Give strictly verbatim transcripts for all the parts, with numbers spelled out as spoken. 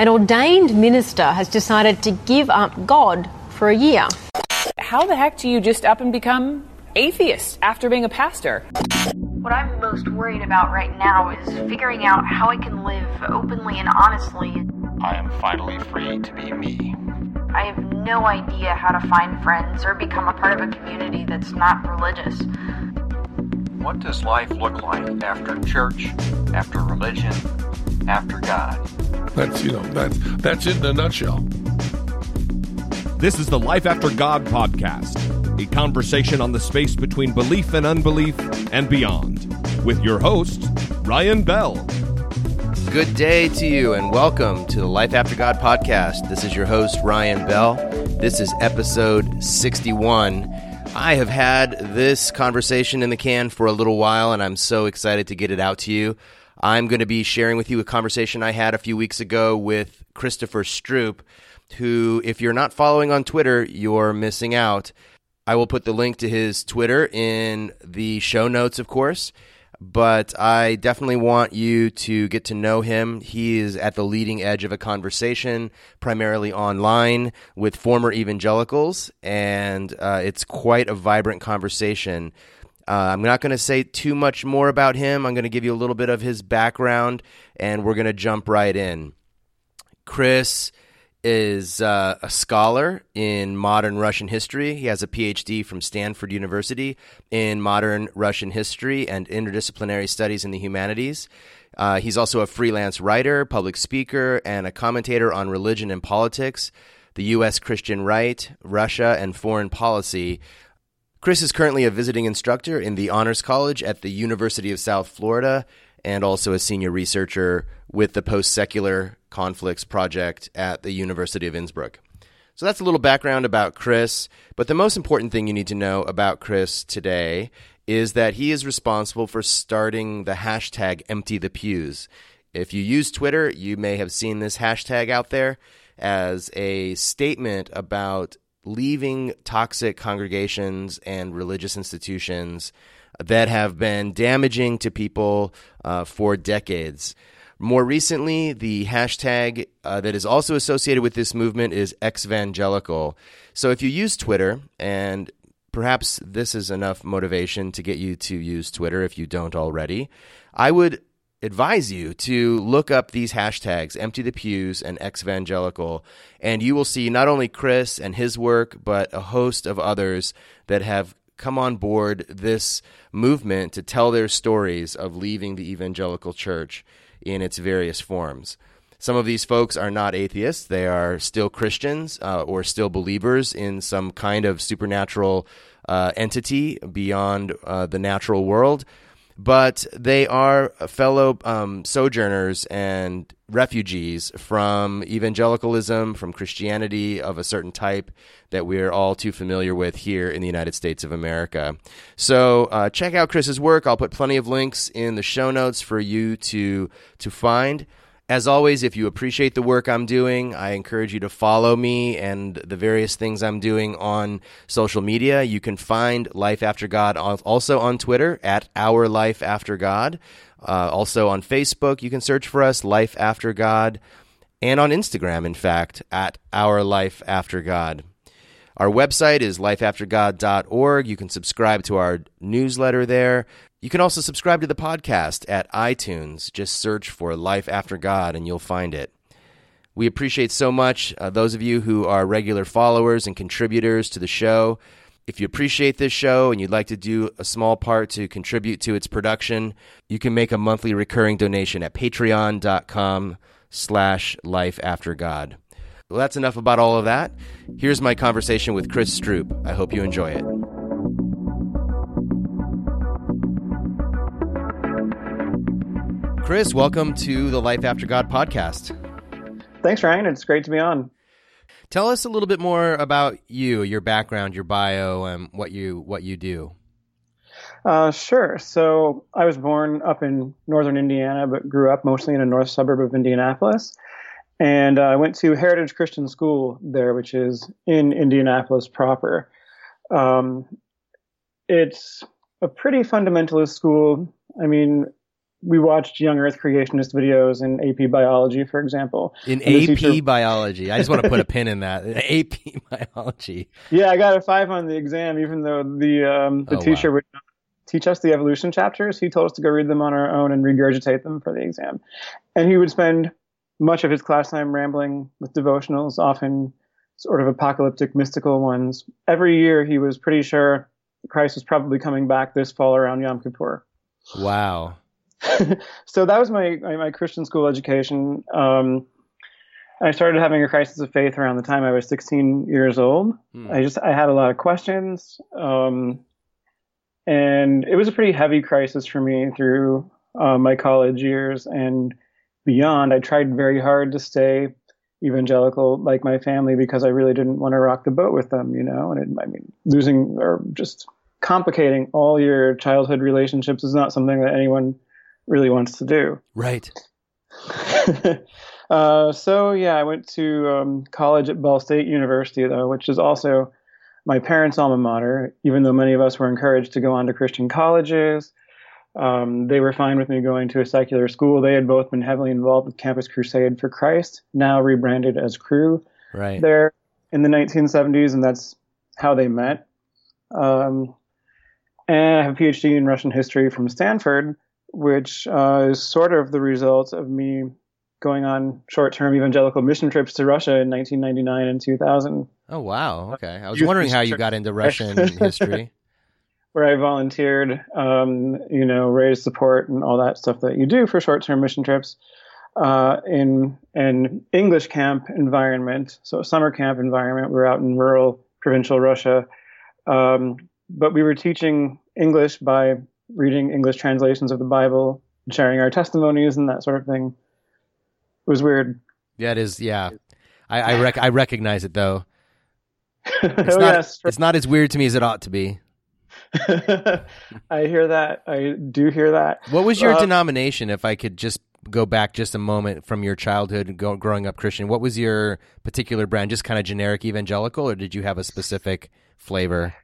An ordained minister has decided to give up God for a year. How the heck do you just up and become atheist after being a pastor? What I'm most worried about right now is figuring out how I can live openly and honestly. I am finally free to be me. I have no idea how to find friends or become a part of a community that's not religious. What does life look like after church, after religion, after God? That's, you know, that's, that's it in a nutshell. This is the Life After God podcast, a conversation on the space between belief and unbelief and beyond, with your host, Ryan Bell. Good day to you and welcome to the Life After God podcast. This is your host, Ryan Bell. This is episode sixty-one. I have had this conversation in the can for a little while, and I'm so excited to get it out to you. I'm going to be sharing with you a conversation I had a few weeks ago with Christopher Stroop, who, if you're not following on Twitter, you're missing out. I will put the link to his Twitter in the show notes, of course. But I definitely want you to get to know him. He is at the leading edge of a conversation, primarily online, with former evangelicals, and uh, it's quite a vibrant conversation. Uh, I'm not going to say too much more about him. I'm going to give you a little bit of his background, and we're going to jump right in. Chris is uh, a scholar in modern Russian history. He has a P H D from Stanford University in modern Russian history and interdisciplinary studies in the humanities. Uh, he's also a freelance writer, public speaker, and a commentator on religion and politics, the U S Christian right, Russia, and foreign policy. Chris is currently a visiting instructor in the Honors College at the University of South Florida and also a senior researcher with the Post-Secular Conflicts Project at the University of Innsbruck. So that's a little background about Chris, but the most important thing you need to know about Chris today is that he is responsible for starting the hashtag EmptyThePews. If you use Twitter, you may have seen this hashtag out there as a statement about leaving toxic congregations and religious institutions that have been damaging to people uh, for decades. More recently, the hashtag uh, that is also associated with this movement is exvangelical. So if you use Twitter, and perhaps this is enough motivation to get you to use Twitter if you don't already, I would advise you to look up these hashtags, EmptyThePews and exvangelical, and you will see not only Chris and his work, but a host of others that have come on board this movement to tell their stories of leaving the evangelical church in its various forms. Some of these folks are not atheists. They are still Christians uh, or still believers in some kind of supernatural uh, entity beyond uh, the natural world, but they are fellow um, sojourners and refugees from evangelicalism, from Christianity of a certain type that we're all too familiar with here in the United States of America. So uh, check out Chris's work. I'll put plenty of links in the show notes for you to to find. As always, if you appreciate the work I'm doing, I encourage you to follow me and the various things I'm doing on social media. You can find Life After God also on Twitter, at Our Life After God. Uh, also on Facebook, you can search for us, Life After God, and on Instagram, in fact, at Our Life After God. Our website is life after god dot org. You can subscribe to our newsletter there. You can also subscribe to the podcast at iTunes. Just search for Life After God and you'll find it. We appreciate so much uh, those of you who are regular followers and contributors to the show. If you appreciate this show and you'd like to do a small part to contribute to its production, you can make a monthly recurring donation at patreon.com slash lifeaftergod. Well, that's enough about all of that. Here's my conversation with Chris Stroop. I hope you enjoy it. Chris, welcome to the Life After God podcast. Thanks, Ryan. It's great to be on. Tell us a little bit more about you, your background, your bio, and what you what you do. Uh, sure. So I was born up in northern Indiana, but grew up mostly in a north suburb of Indianapolis. And I uh, went to Heritage Christian School there, which is in Indianapolis proper. Um, it's a pretty fundamentalist school. I mean, we watched Young Earth creationist videos in A P biology, for example. In and A P teacher... biology. I just want to put a pin in that. A P biology. Yeah, I got a five on the exam, even though the um, the oh, teacher wow. would not teach us the evolution chapters. He told us to go read them on our own and regurgitate them for the exam. And he would spend much of his class time rambling with devotionals, often sort of apocalyptic, mystical ones. Every year he was pretty sure Christ was probably coming back this fall around Yom Kippur. Wow. So that was my my Christian school education. Um, I started having a crisis of faith around the time I was sixteen years old. Hmm. I just I had a lot of questions, um, and it was a pretty heavy crisis for me through uh, my college years and beyond. I tried very hard to stay evangelical, like my family, because I really didn't want to rock the boat with them, you know. And it, I mean, losing or just complicating all your childhood relationships is not something that anyone really wants to do. Right. uh, so yeah, I went to um, college at Ball State University, though, which is also my parents' alma mater. Even though many of us were encouraged to go on to Christian colleges, um, they were fine with me going to a secular school. They had both been heavily involved with Campus Crusade for Christ, now rebranded as Cru, right, there in the nineteen seventies, and that's how they met. Um, and I have a PhD in Russian history from Stanford, which uh, is sort of the result of me going on short-term evangelical mission trips to Russia in nineteen ninety-nine and two thousand. Oh, wow. Okay. I was wondering how you got into Russian history. Where I volunteered, um, you know, raised support and all that stuff that you do for short-term mission trips uh, in an English camp environment, so a summer camp environment. We're out in rural provincial Russia, um, but we were teaching English by reading English translations of the Bible, sharing our testimonies and that sort of thing. It was weird. Yeah, it is. Yeah. I I, rec- I recognize it, though. It's, oh, not, yes, for- it's not as weird to me as it ought to be. I hear that. I do hear that. What was your uh, denomination, if I could just go back just a moment from your childhood and go, growing up Christian? What was your particular brand? Just kind of generic evangelical, or did you have a specific flavor?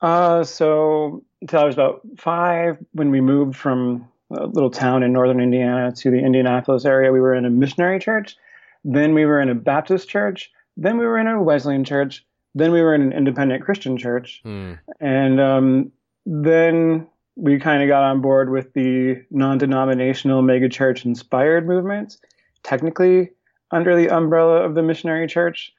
Uh, so until I was about five, when we moved from a little town in northern Indiana to the Indianapolis area, we were in a missionary church. Then we were in a Baptist church. Then we were in a Wesleyan church. Then we were in an independent Christian church. Mm. And um, then we kind of got on board with the non-denominational megachurch inspired movement, technically under the umbrella of the missionary church.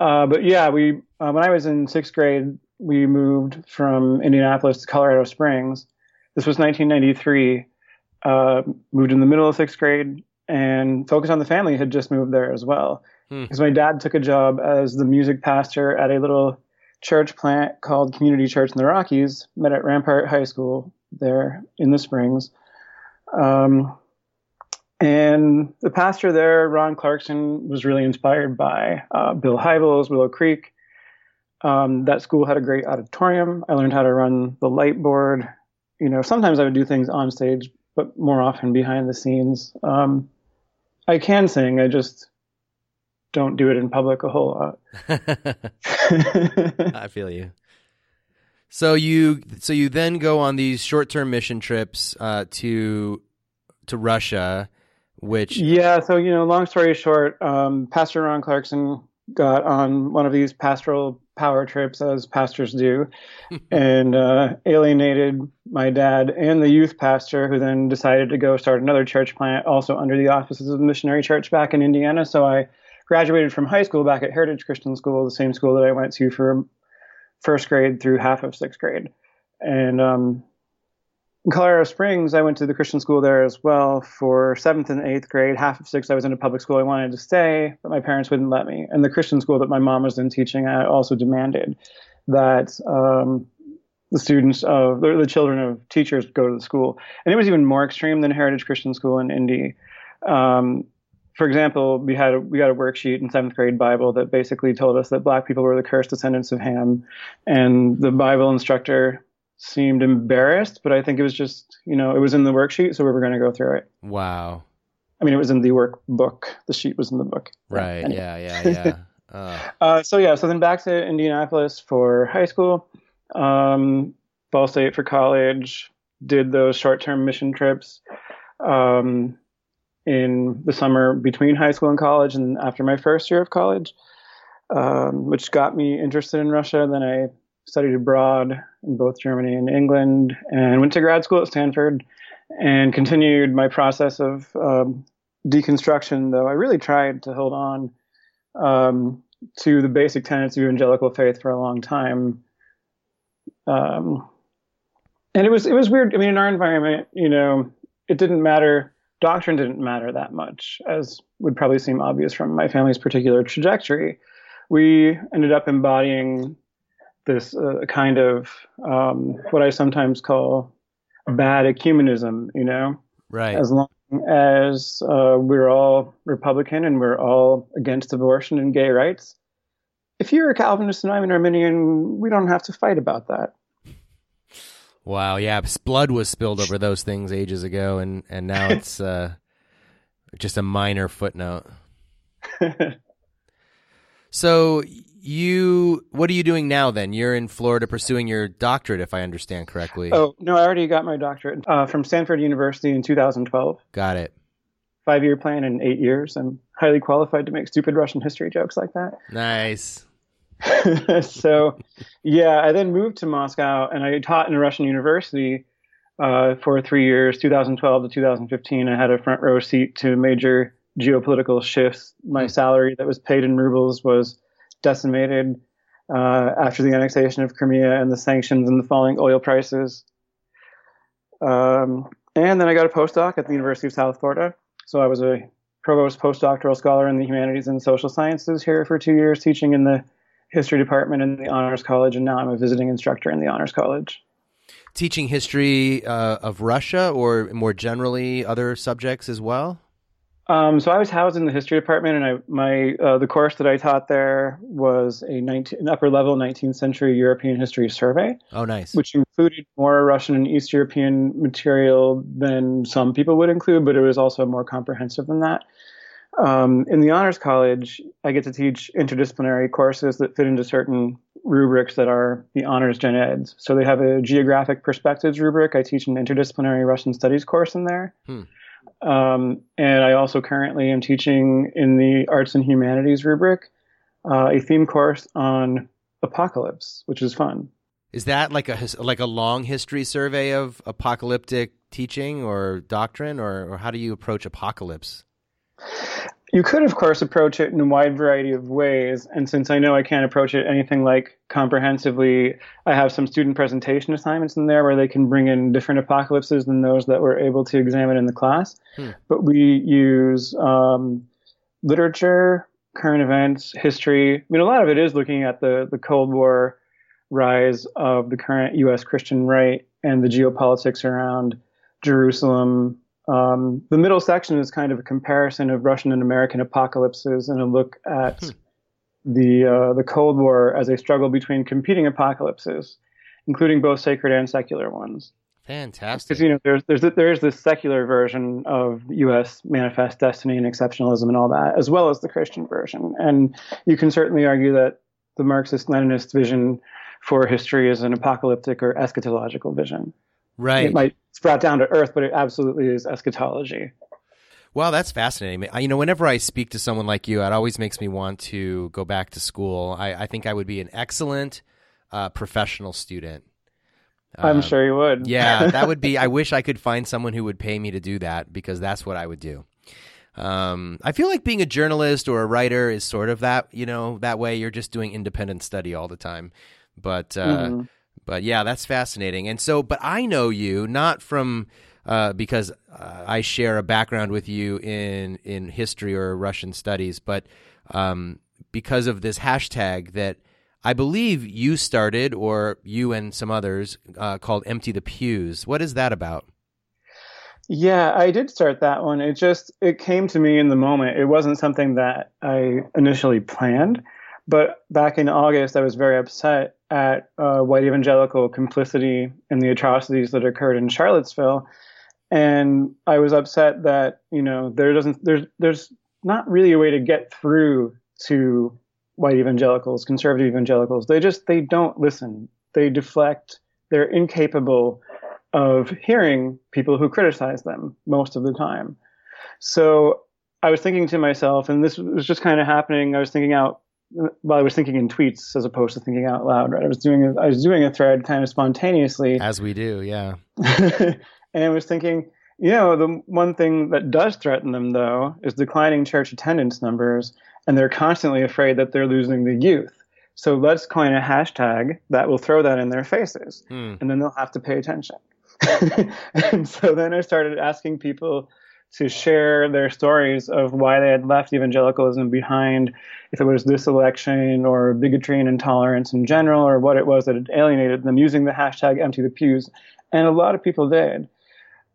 Uh, but yeah, we uh, when I was in sixth grade, we moved from Indianapolis to Colorado Springs. This was nineteen ninety-three. Uh, moved in the middle of sixth grade, and Focus on the Family had just moved there as well. Because hmm. my dad took a job as the music pastor at a little church plant called Community Church in the Rockies, met at Rampart High School there in the Springs. Um, and the pastor there, Ron Clarkson, was really inspired by uh, Bill Hybels, Willow Creek. Um, that school had a great auditorium. I learned how to run the light board. You know, sometimes I would do things on stage, but more often behind the scenes. Um, I can sing. I just don't do it in public a whole lot. I feel you. So you, so you then go on these short-term mission trips uh, to to Russia, which yeah. So you know, long story short, um, Pastor Ron Clarkson got on one of these pastoral power trips, as pastors do, and uh, alienated my dad and the youth pastor, who then decided to go start another church plant, also under the offices of the missionary church back in Indiana. So I graduated from high school back at Heritage Christian School, the same school that I went to for first grade through half of sixth grade. And um, in Colorado Springs, I went to the Christian school there as well for seventh and eighth grade. Half of sixth, I was in a public school. I wanted to stay, but my parents wouldn't let me. And the Christian school that my mom was then teaching at also demanded that um, the students of the children of teachers go to the school. And it was even more extreme than Heritage Christian School in Indy. Um, for example, we had a, we got a worksheet in seventh grade Bible that basically told us that black people were the cursed descendants of Ham, and the Bible instructor seemed embarrassed, but I think it was just, you know, it was in the worksheet, so we were going to go through it. Wow. I mean, it was in the workbook. The sheet was in the book. Right. Anyway. Yeah, yeah, yeah. Uh. uh, so, yeah, so then back to Indianapolis for high school, um, Ball State for college, did those short-term mission trips. um, in the summer between high school and college and after my first year of college, um, which got me interested in Russia. Then I studied abroad in both Germany and England and went to grad school at Stanford and continued my process of um, deconstruction, though I really tried to hold on um, to the basic tenets of evangelical faith for a long time. Um, and it was, it was weird. I mean, in our environment, you know, it didn't matter. Doctrine didn't matter that much, as would probably seem obvious from my family's particular trajectory. We ended up embodying this uh, kind of um, what I sometimes call bad ecumenism, you know, right? As long as uh, we're all Republican and we're all against abortion and gay rights. If you're a Calvinist and I'm an Arminian, we don't have to fight about that. Wow, yeah, blood was spilled over those things ages ago, and, and now it's uh, just a minor footnote. So you, what are you doing now then? You're in Florida pursuing your doctorate, if I understand correctly. Oh, no, I already got my doctorate uh, from Stanford University in two thousand twelve. Got it. Five-year plan in eight years. I'm highly qualified to make stupid Russian history jokes like that. Nice. So, yeah, I then moved to Moscow, and I taught in a Russian university uh, for three years, two thousand twelve to two thousand fifteen. I had a front row seat to major geopolitical shifts. My salary that was paid in rubles was decimated uh, after the annexation of Crimea and the sanctions and the falling oil prices. Um, and then I got a postdoc at the University of South Florida. So I was a provost postdoctoral scholar in the humanities and social sciences here for two years, teaching in the history department in the honors college, and now I'm a visiting instructor in the honors college. Teaching history uh, of Russia, or more generally other subjects as well? Um, so I was housed in the history department, and I, my uh, the course that I taught there was a nineteen, an upper level nineteenth century European history survey. Oh, nice. Which included more Russian and East European material than some people would include, but it was also more comprehensive than that. Um, in the honors college, I get to teach interdisciplinary courses that fit into certain rubrics that are the honors gen eds. So they have a geographic perspectives rubric. I teach an interdisciplinary Russian studies course in there. Hmm. Um, and I also currently am teaching in the arts and humanities rubric, uh, a theme course on apocalypse, which is fun. Is that like a, like a long history survey of apocalyptic teaching or doctrine, or, or how do you approach apocalypse? You could, of course, approach it in a wide variety of ways, and since I know I can't approach it anything like comprehensively, I have some student presentation assignments in there where they can bring in different apocalypses than those that we're able to examine in the class. Hmm. But we use um, literature, current events, history. I mean, a lot of it is looking at the, the Cold War rise of the current U S Christian right and the geopolitics around Jerusalem. Um, the middle section is kind of a comparison of Russian and American apocalypses and a look at hmm. the uh, the Cold War as a struggle between competing apocalypses, including both sacred and secular ones. Fantastic. Because, you know, there's there's there's this secular version of U S manifest destiny and exceptionalism and all that, as well as the Christian version. And you can certainly argue that the Marxist-Leninist vision for history is an apocalyptic or eschatological vision. Right. It might sprout down to earth, but it absolutely is eschatology. Well, that's fascinating. I, you know, whenever I speak to someone like you, it always makes me want to go back to school. I, I think I would be an excellent uh, professional student. Uh, I'm sure you would. Yeah, that would be. I wish I could find someone who would pay me to do that, because that's what I would do. Um, I feel like being a journalist or a writer is sort of that, you know, that way you're just doing independent study all the time. But uh, mm-hmm. But yeah, that's fascinating. And so, but I know you not from uh, because uh, I share a background with you in in history or Russian studies, but um, because of this hashtag that I believe you started, or you and some others, uh, called Empty the Pews. What is that about? Yeah, I did start that one. It just it came to me in the moment. It wasn't something that I initially planned. But back in August, I was very upset at uh, white evangelical complicity in the atrocities that occurred in Charlottesville, and I was upset that, you know, there doesn't there's there's not really a way to get through to white evangelicals, conservative evangelicals. They just they don't listen. They deflect. They're incapable of hearing people who criticize them most of the time. So I was thinking to myself, and this was just kind of happening. I was thinking out, well, I was thinking in tweets as opposed to thinking out loud, right? I was doing, a, I was doing a thread kind of spontaneously. As we do, yeah. And I was thinking, you know, the one thing that does threaten them, though, is declining church attendance numbers, and they're constantly afraid that they're losing the youth. So let's coin a hashtag that will throw that in their faces, hmm. and then they'll have to pay attention. And so then I started asking people to share their stories of why they had left evangelicalism behind, if it was this election or bigotry and intolerance in general, or what it was that had alienated them, using the hashtag EmptyThePews. And a lot of people did.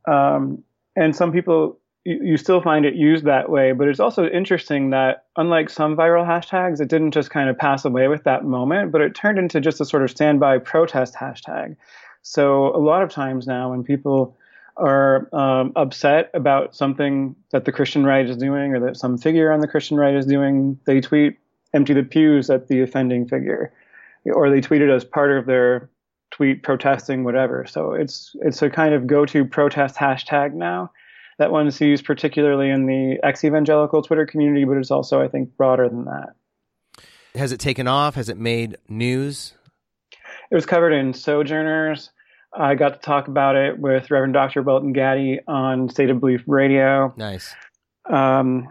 Um, and some people, you, you still find it used that way. But it's also interesting that, unlike some viral hashtags, it didn't just kind of pass away with that moment, but it turned into just a sort of standby protest hashtag. So a lot of times now when people are um, upset about something that the Christian right is doing, or that some figure on the Christian right is doing, they tweet "Empty the pews" at the offending figure, or they tweet it as part of their tweet protesting whatever. So it's it's a kind of go-to protest hashtag now that one sees particularly in the ex-evangelical Twitter community, but it's also, I think, broader than that. Has it taken off? Has it made news? It was covered in Sojourners. I got to talk about it with Reverend Doctor Welton Gaddy on State of Belief Radio. Nice. Um,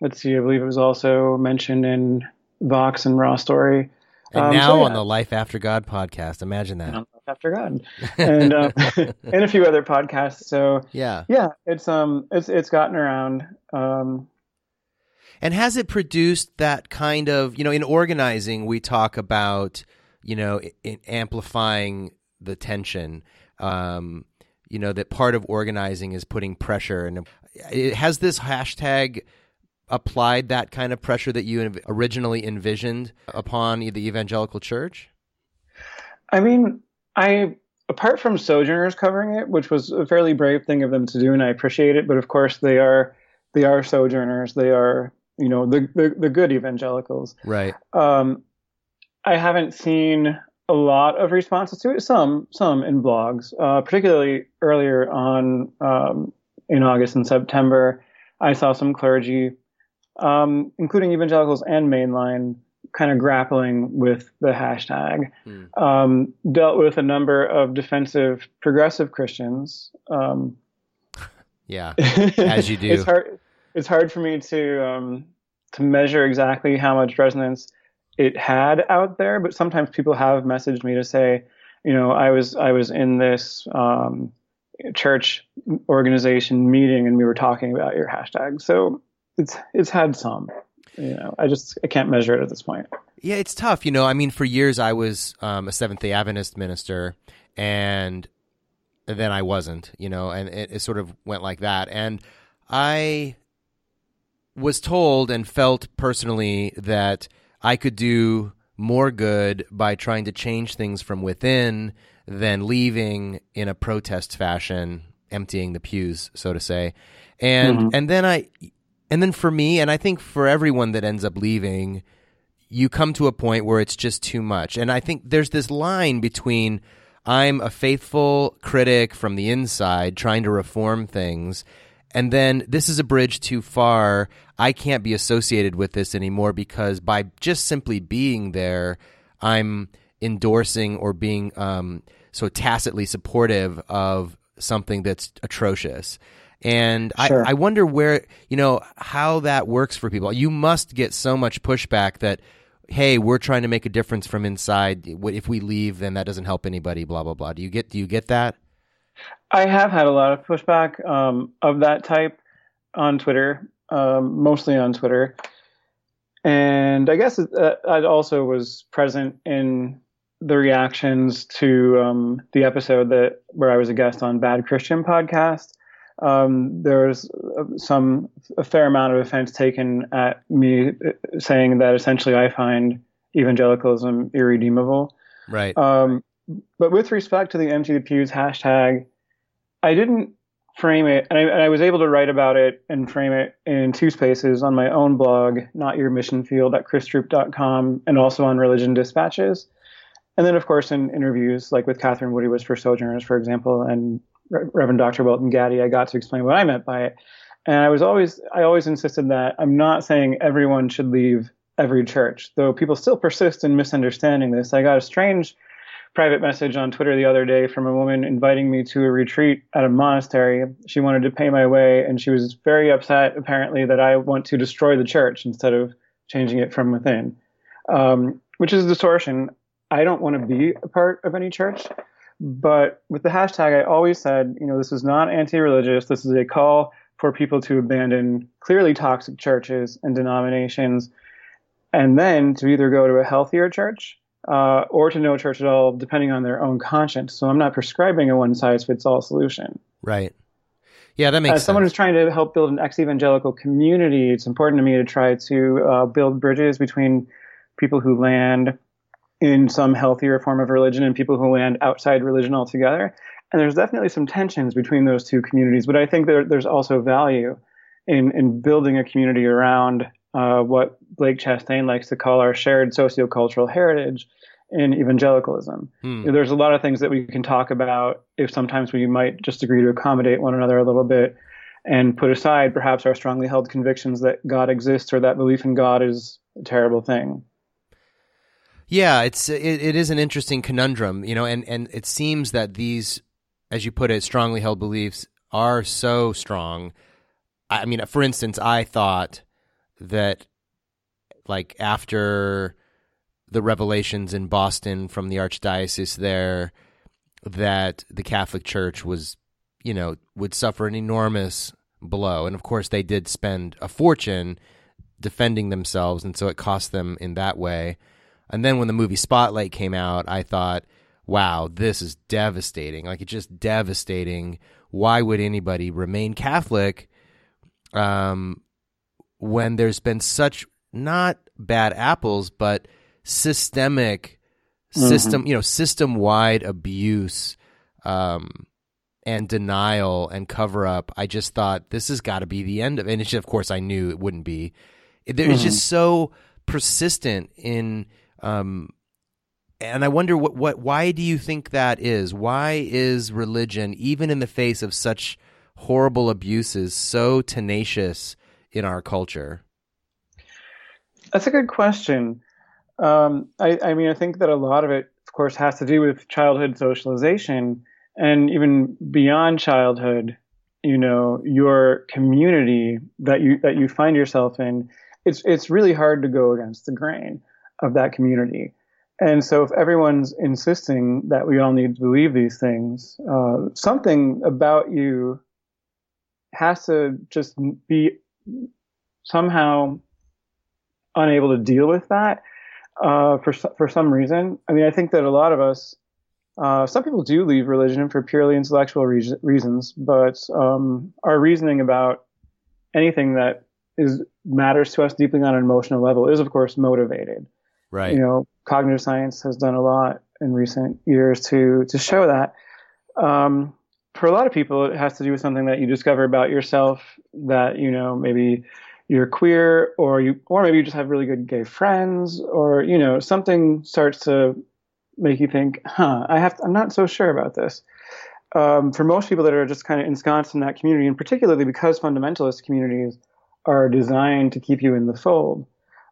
let's see, I believe it was also mentioned in Vox and Raw Story. And um, now so, yeah. on the Life After God podcast. Imagine that. Life After God. And um, and a few other podcasts. So yeah, yeah, it's um, it's it's gotten around. Um, and has it produced that kind of, you know, in organizing, we talk about, you know, in amplifying the tension, um, you know, that part of organizing is putting pressure. And it, has this hashtag applied that kind of pressure that you originally envisioned upon the evangelical church? I mean, I apart from Sojourners covering it, which was a fairly brave thing of them to do, and I appreciate it. But of course, they are they are Sojourners. They are, you know, the the, the good evangelicals, right? Um, I haven't seen a lot of responses to it. Some, some in blogs, uh, particularly earlier on um, in August and September. I saw some clergy, um, including evangelicals and mainline, kind of grappling with the hashtag. Mm. Um, dealt with a number of defensive progressive Christians. Um, yeah, as you do. It's hard. It's hard for me to um, to measure exactly how much resonance it had out there, but sometimes people have messaged me to say, you know, I was I was in this um, church organization meeting and we were talking about your hashtag. So it's it's had some, you know, I just I can't measure it at this point. Yeah, it's tough, you know. I mean, for years I was um, a Seventh-day Adventist minister, and then I wasn't, you know, and it, it sort of went like that. And I was told and felt personally that I could do more good by trying to change things from within than leaving in a protest fashion, emptying the pews, so to say. And mm-hmm. and then I and then for me, and I think for everyone that ends up leaving, you come to a point where it's just too much. And I think there's this line between I'm a faithful critic from the inside trying to reform things, and then this is a bridge too far. I can't be associated with this anymore because by just simply being there, I'm endorsing or being um, so tacitly supportive of something that's atrocious. And sure. I, I wonder where, you know, how that works for people. You must get so much pushback that, hey, we're trying to make a difference from inside. If we leave, then that doesn't help anybody, blah, blah, blah. Do you get, do you get that? I have had a lot of pushback um, of that type on Twitter, um, mostly on Twitter. And I guess that also was present in the reactions to um, the episode that where I was a guest on Bad Christian podcast. Um, there was some a fair amount of offense taken at me saying that essentially I find evangelicalism irredeemable. Right. Um, but with respect to the Empty the Pews hashtag, I didn't frame it, and I, and I was able to write about it and frame it in two spaces on my own blog, not your mission field dot christroop dot com, and also on Religion Dispatches. And then, of course, in interviews, like with Catherine Woody was for Sojourners, for example, and Reverend Doctor Welton Gaddy, I got to explain what I meant by it. And I was always, I always insisted that I'm not saying everyone should leave every church, though people still persist in misunderstanding this. I got a strange private message on Twitter the other day from a woman inviting me to a retreat at a monastery. She wanted to pay my way, and she was very upset, apparently, that I want to destroy the church instead of changing it from within, um, which is a distortion. I don't want to be a part of any church. But with the hashtag, I always said, you know, this is not anti-religious. This is a call for people to abandon clearly toxic churches and denominations, and then to either go to a healthier church uh, or to no church at all, depending on their own conscience. So I'm not prescribing a one-size-fits-all solution. Right. Yeah, that makes sense. As someone who's trying to help build an ex-evangelical community, it's important to me to try to uh, build bridges between people who land in some healthier form of religion and people who land outside religion altogether. And there's definitely some tensions between those two communities, but I think there, there's also value in, in building a community around uh, what Blake Chastain likes to call our shared sociocultural heritage in evangelicalism. Hmm. You know, there's a lot of things that we can talk about if sometimes we might just agree to accommodate one another a little bit and put aside perhaps our strongly held convictions that God exists or that belief in God is a terrible thing. Yeah, it's it, it is an interesting conundrum, you know, and, and it seems that these, as you put it, strongly held beliefs are so strong. I mean, for instance, I thought that, like, after the revelations in Boston from the archdiocese there, that the Catholic Church was, you know, would suffer an enormous blow. And of course, they did spend a fortune defending themselves, and so it cost them in that way. And then when the movie Spotlight came out, I thought, wow, this is devastating. Like, it's just devastating. Why would anybody remain Catholic um, when there's been such, not bad apples, but systemic, mm-hmm. system, you know, system-wide abuse um, and denial and cover-up? I just thought, this has got to be the end of it. And it's just, of course, I knew it wouldn't be. It, it was mm-hmm. just so persistent in... Um, and I wonder what, what, why do you think that is? Why is religion, even in the face of such horrible abuses, so tenacious in our culture? That's a good question. Um, I, I mean, I think that a lot of it, of course, has to do with childhood socialization, and even beyond childhood, you know, your community that you, that you find yourself in, it's, it's really hard to go against the grain of that community. And so if everyone's insisting that we all need to believe these things, uh, something about you has to just be somehow unable to deal with that uh, for for some reason. I mean, I think that a lot of us, uh, some people do leave religion for purely intellectual re- reasons, but um, our reasoning about anything that is matters to us deeply on an emotional level is, of course, motivated. Right. You know, cognitive science has done a lot in recent years to to show that. Um, for a lot of people, it has to do with something that you discover about yourself, that, you know, maybe you're queer, or you, or maybe you just have really good gay friends, or, you know, something starts to make you think, huh, I have to, I'm not so sure about this. Um, for most people that are just kind of ensconced in that community, and particularly because fundamentalist communities are designed to keep you in the fold,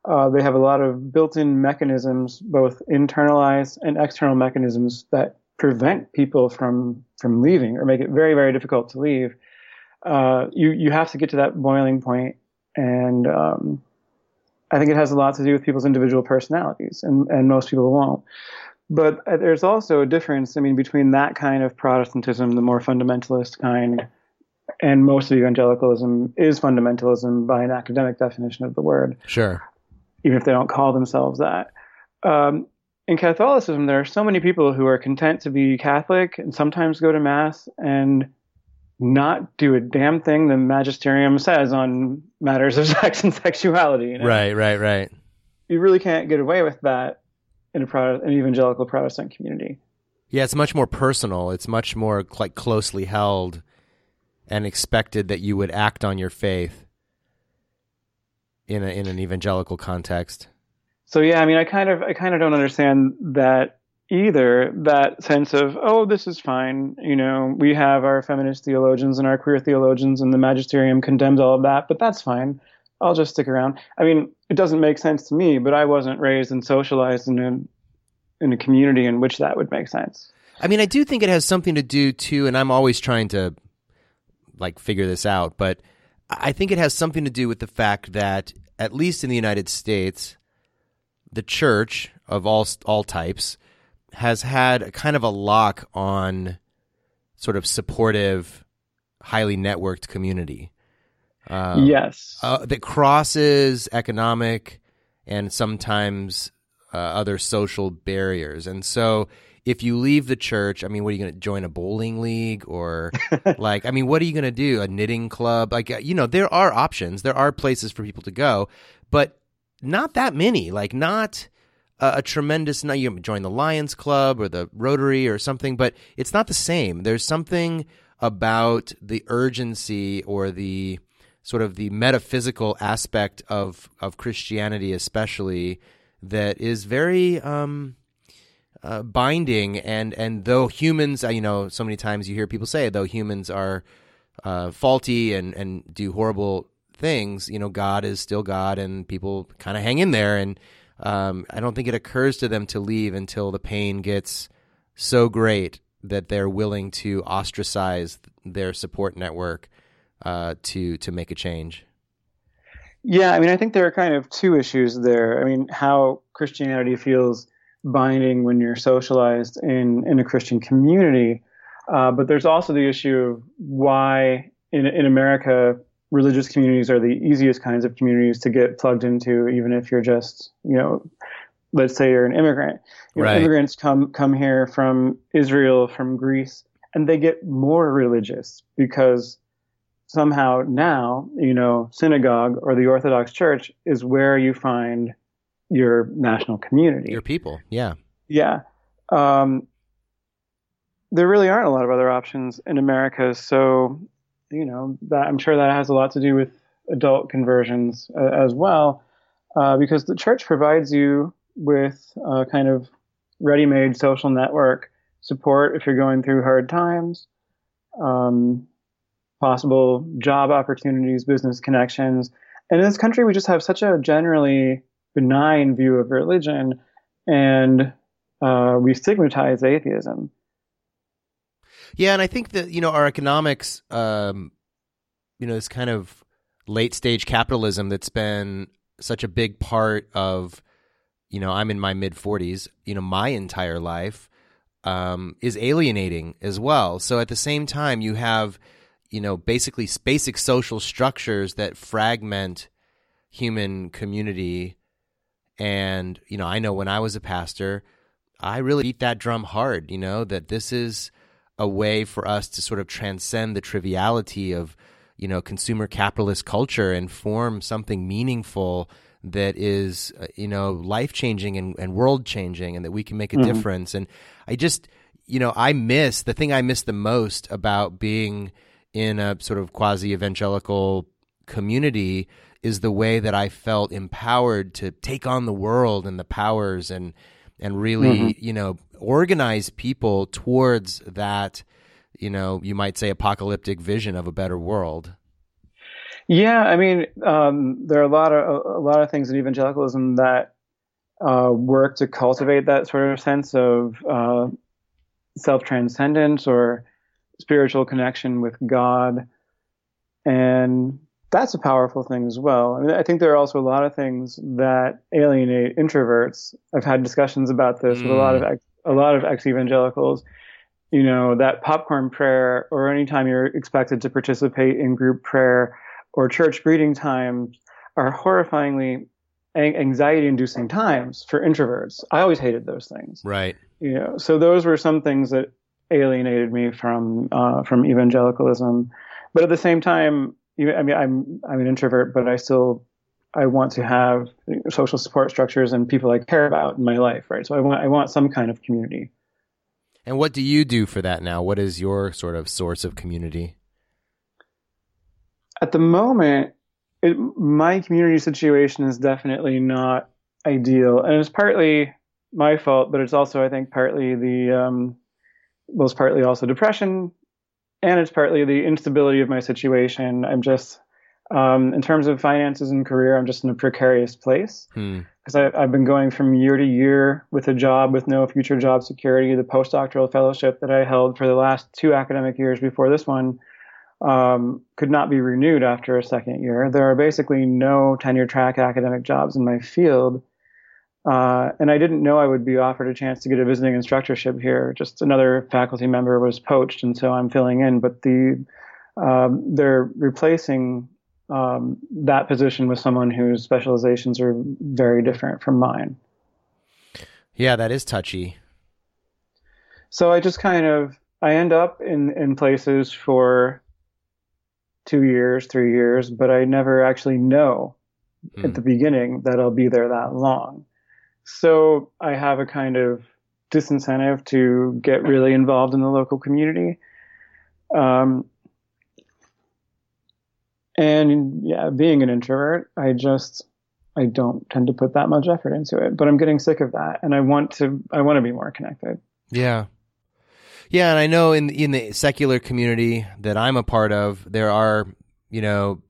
Uh, they have a lot of built-in mechanisms, both internalized and external mechanisms, that prevent people from from leaving or make it very, very difficult to leave. Uh, you you have to get to that boiling point, and um, I think it has a lot to do with people's individual personalities, and, and most people won't. But there's also a difference, I mean, between that kind of Protestantism, the more fundamentalist kind, and most of evangelicalism is fundamentalism by an academic definition of the word. Sure. Even if they don't call themselves that. Um, in Catholicism, there are so many people who are content to be Catholic and sometimes go to Mass and not do a damn thing the magisterium says on matters of sex and sexuality. You know? Right, right, right. You really can't get away with that in a Protest- an evangelical Protestant community. Yeah, it's much more personal. It's much more like closely held and expected that you would act on your faith. In a, in an evangelical context. So yeah, I mean, I kind of I kind of don't understand that either that sense of, oh, this is fine, you know, we have our feminist theologians and our queer theologians and the magisterium condemns all of that, but that's fine, I'll just stick around. I mean, it doesn't make sense to me, but I wasn't raised and socialized in a, in a community in which that would make sense. I mean, I do think it has something to do too, and I'm always trying to like figure this out, but I think it has something to do with the fact that, at least in the United States, the church of all all types has had a kind of a lock on sort of supportive, highly networked community. Uh, yes. Uh, that crosses economic and sometimes uh, other social barriers. And so if you leave the church, I mean, what are you going to join a bowling league or like, I mean, what are you going to do? A knitting club? Like, you know, there are options. There are places for people to go, but not that many, like not... Uh, a tremendous, now you join the Lions Club or the Rotary or something, but it's not the same. There's something about the urgency or the sort of the metaphysical aspect of, of Christianity especially that is very um, uh, binding. And, and though humans, you know, so many times you hear people say, though humans are uh, faulty and, and do horrible things, you know, God is still God and people kind of hang in there and Um, I don't think it occurs to them to leave until the pain gets so great that they're willing to ostracize their support network uh, to to make a change. Yeah, I mean, I think there are kind of two issues there. I mean, how Christianity feels binding when you're socialized in, in a Christian community, uh, but there's also the issue of why in in America religious communities are the easiest kinds of communities to get plugged into, even if you're just, you know, let's say you're an immigrant. You know, right. Immigrants come come here from Israel, from Greece, and they get more religious because somehow now, you know, synagogue or the Orthodox Church is where you find your national community. Your people, yeah. Yeah. Um, there really aren't a lot of other options in America, so... You know, that, I'm sure that has a lot to do with adult conversions uh, as well, uh, because the church provides you with a kind of ready-made social network support if you're going through hard times, um, possible job opportunities, business connections. And in this country, we just have such a generally benign view of religion, and uh, we stigmatize atheism. Yeah, and I think that, you know, our economics, um, you know, this kind of late-stage capitalism that's been such a big part of, you know, I'm in my mid-forties, you know, my entire life um, is alienating as well. So at the same time, you have, you know, basically basic social structures that fragment human community. And, you know, I know when I was a pastor, I really beat that drum hard, you know, that this is a way for us to sort of transcend the triviality of, you know, consumer capitalist culture and form something meaningful that is, uh, you know, life-changing and, and world-changing, and that we can make a mm-hmm. difference. And I just, you know, I miss, the thing I miss the most about being in a sort of quasi-evangelical community is the way that I felt empowered to take on the world and the powers and, and really, mm-hmm. you know, organize people towards that, you know, you might say apocalyptic vision of a better world. Yeah, I mean, um, there are a lot of a lot of things in evangelicalism that uh, work to cultivate that sort of sense of uh, self-transcendence or spiritual connection with God, and that's a powerful thing as well. I mean, I think there are also a lot of things that alienate introverts. I've had discussions about this mm. with a lot of ex- a lot of ex-evangelicals. You know, that popcorn prayer, or anytime you're expected to participate in group prayer or church greeting times, are horrifyingly an- anxiety-inducing times for introverts. I always hated those things. Right. You know, so those were some things that alienated me from uh, from evangelicalism. But at the same time, I mean, I'm I'm an introvert, but I still I want to have social support structures and people I care about in my life, right? So I want I want some kind of community. And what do you do for that now? What is your sort of source of community? At the moment, it, my community situation is definitely not ideal, and it's partly my fault, but it's also, I think, partly the, um, well, it's partly also depression, and it's partly the instability of my situation. I'm just, um, in terms of finances and career, I'm just in a precarious place because hmm. I've been going from year to year with a job with no future job security. The postdoctoral fellowship that I held for the last two academic years before this one um, could not be renewed after a second year. There are basically no tenure track academic jobs in my field. Uh, and I didn't know I would be offered a chance to get a visiting instructorship here. Just another faculty member was poached, and so I'm filling in. But the um, they're replacing um, that position with someone whose specializations are very different from mine. Yeah, that is touchy. So I just kind of I end up in, in places for two years, three years, but I never actually know mm. at the beginning that I'll be there that long. So I have a kind of disincentive to get really involved in the local community. Um, and yeah, being an introvert, I just, I don't tend to put that much effort into it, but I'm getting sick of that. And I want to, I want to be more connected. Yeah. Yeah. And I know in, in the secular community that I'm a part of, there are, you know,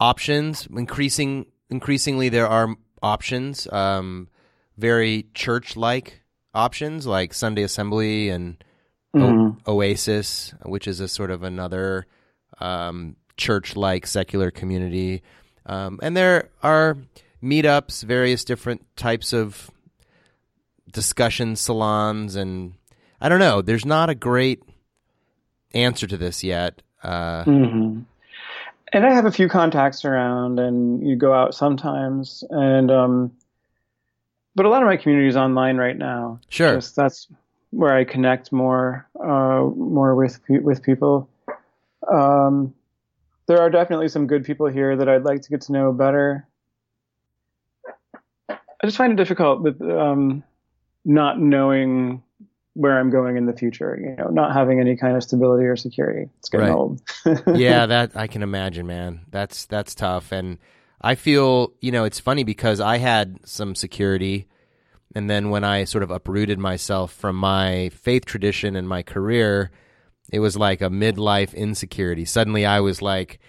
options, increasing, increasingly there are options, um, very church-like options like Sunday Assembly and mm-hmm. o- Oasis, which is a sort of another um, church-like secular community. Um, and there are meetups, various different types of discussion salons, and I don't know. There's not a great answer to this yet. Uh, mm-hmm. And I have a few contacts around, and you go out sometimes, and um, but a lot of my community is online right now. Sure, just that's where I connect more, uh, more with with people. Um, there are definitely some good people here that I'd like to get to know better. I just find it difficult with um, not knowing where I'm going in the future, you know, not having any kind of stability or security. It's getting right. old. Yeah, that I can imagine, man. That's, that's tough. And I feel, you know, it's funny because I had some security, and then when I sort of uprooted myself from my faith tradition and my career, it was like a midlife insecurity. Suddenly I was like,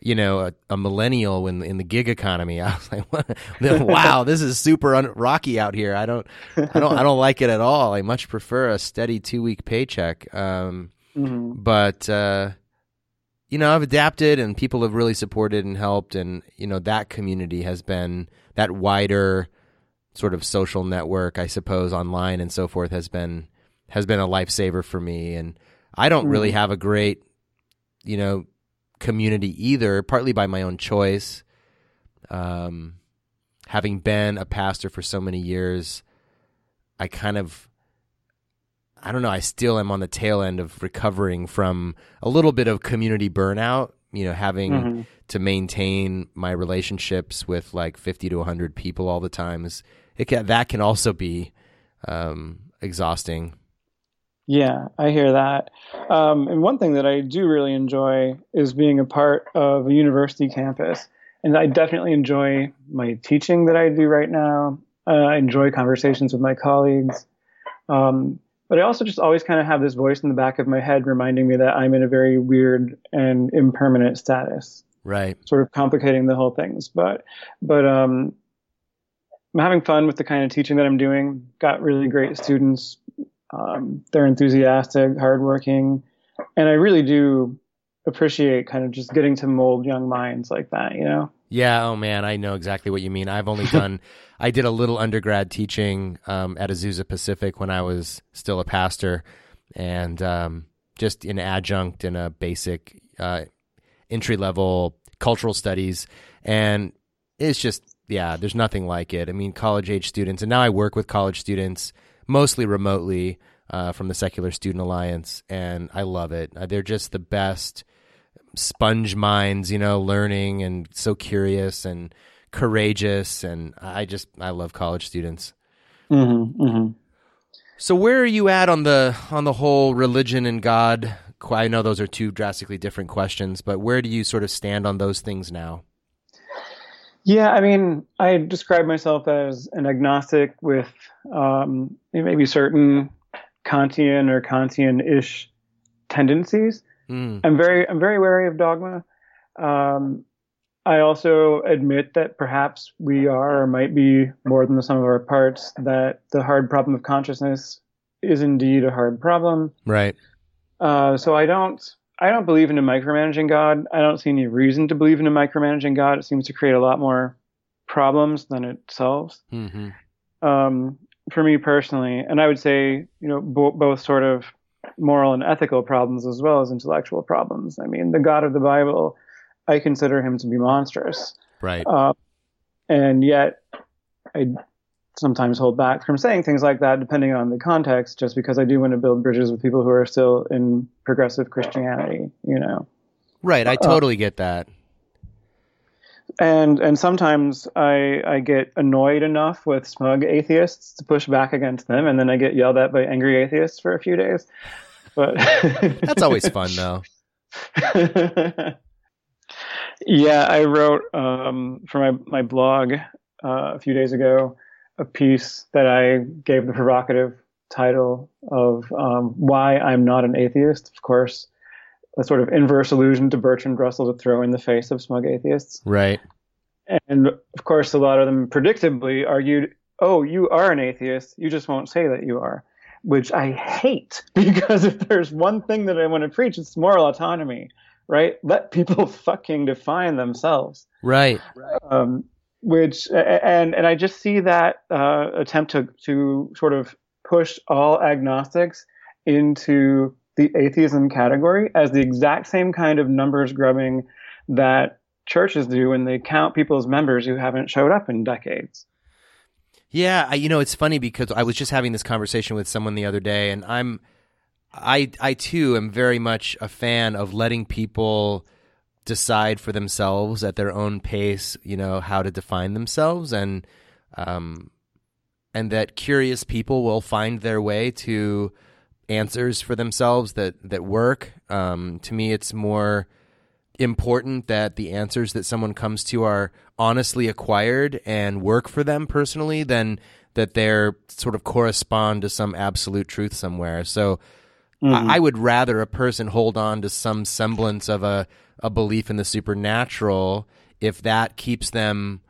you know, a, a millennial in, in the gig economy. I was like, what? Wow, this is super un- rocky out here. I don't, I don't, I don't like it at all. I much prefer a steady two week paycheck. Um, mm-hmm. But, uh, you know, I've adapted, and people have really supported and helped. And, you know, that community has been, that wider sort of social network, I suppose, online and so forth has been, has been a lifesaver for me. And I don't mm-hmm. really have a great, you know, community either, partly by my own choice. Um, having been a pastor for so many years, I kind of, I don't know, I still am on the tail end of recovering from a little bit of community burnout, you know, having mm-hmm. to maintain my relationships with like fifty to one hundred people all the time. Is, it can, that can also be um, exhausting. Yeah, I hear that. Um, and one thing that I do really enjoy is being a part of a university campus. And I definitely enjoy my teaching that I do right now. Uh, I enjoy conversations with my colleagues. Um, but I also just always kind of have this voice in the back of my head reminding me that I'm in a very weird and impermanent status. Right. Sort of complicating the whole things. But, but um, I'm having fun with the kind of teaching that I'm doing. Got really great students. Um, they're enthusiastic, hardworking, and I really do appreciate kind of just getting to mold young minds like that, you know? Yeah. Oh man, I know exactly what you mean. I've only done, I did a little undergrad teaching um, at Azusa Pacific when I was still a pastor, and um, just an adjunct in a basic uh, entry level cultural studies. And it's just, yeah, there's nothing like it. I mean, college age students, and now I work with college students mostly remotely uh, from the Secular Student Alliance, and I love it. They're just the best sponge minds, you know, learning and so curious and courageous, and I just I love college students. Mm-hmm, mm-hmm. So where are you at on the on the whole religion and God? I know those are two drastically different questions, but where do you sort of stand on those things now? Yeah, I mean, I describe myself as an agnostic with um, maybe certain Kantian or Kantian-ish tendencies. Mm. I'm very, I'm very wary of dogma. Um, I also admit that perhaps we are or might be more than the sum of our parts, that the hard problem of consciousness is indeed a hard problem. Right. Uh, so I don't, I don't believe in micromanaging God. I don't see any reason to believe in micromanaging God. It seems to create a lot more problems than it solves. Mm-hmm. Um, for me personally, and I would say, you know, bo- both sort of moral and ethical problems as well as intellectual problems. I mean, the God of the Bible, I consider him to be monstrous. Right. Uh, and yet I sometimes hold back from saying things like that, depending on the context, just because I do want to build bridges with people who are still in progressive Christianity, you know? Right. I totally uh, get that. And, and sometimes I, I get annoyed enough with smug atheists to push back against them. And then I get yelled at by angry atheists for a few days, but that's always fun though. Yeah. I wrote, um, for my, my blog, uh, a few days ago, a piece that I gave the provocative title of um, Why I'm Not an Atheist. Of course, a sort of inverse allusion to Bertrand Russell to throw in the face of smug atheists. Right. And of course, a lot of them predictably argued, oh, you are an atheist. You just won't say that you are, which I hate, because if there's one thing that I want to preach, it's moral autonomy, right? Let people fucking define themselves. Right. Um, Which and and I just see that uh, attempt to to sort of push all agnostics into the atheism category as the exact same kind of numbers grubbing that churches do when they count people as members who haven't showed up in decades. Yeah, I, you know, it's funny because I was just having this conversation with someone the other day, and I'm I I too am very much a fan of letting people decide for themselves at their own pace, you know, how to define themselves, and um, and that curious people will find their way to answers for themselves that that work. Um, to me, it's more important that the answers that someone comes to are honestly acquired and work for them personally than that they're sort of correspond to some absolute truth somewhere. So mm-hmm. I, I would rather a person hold on to some semblance of a a belief in the supernatural if that keeps them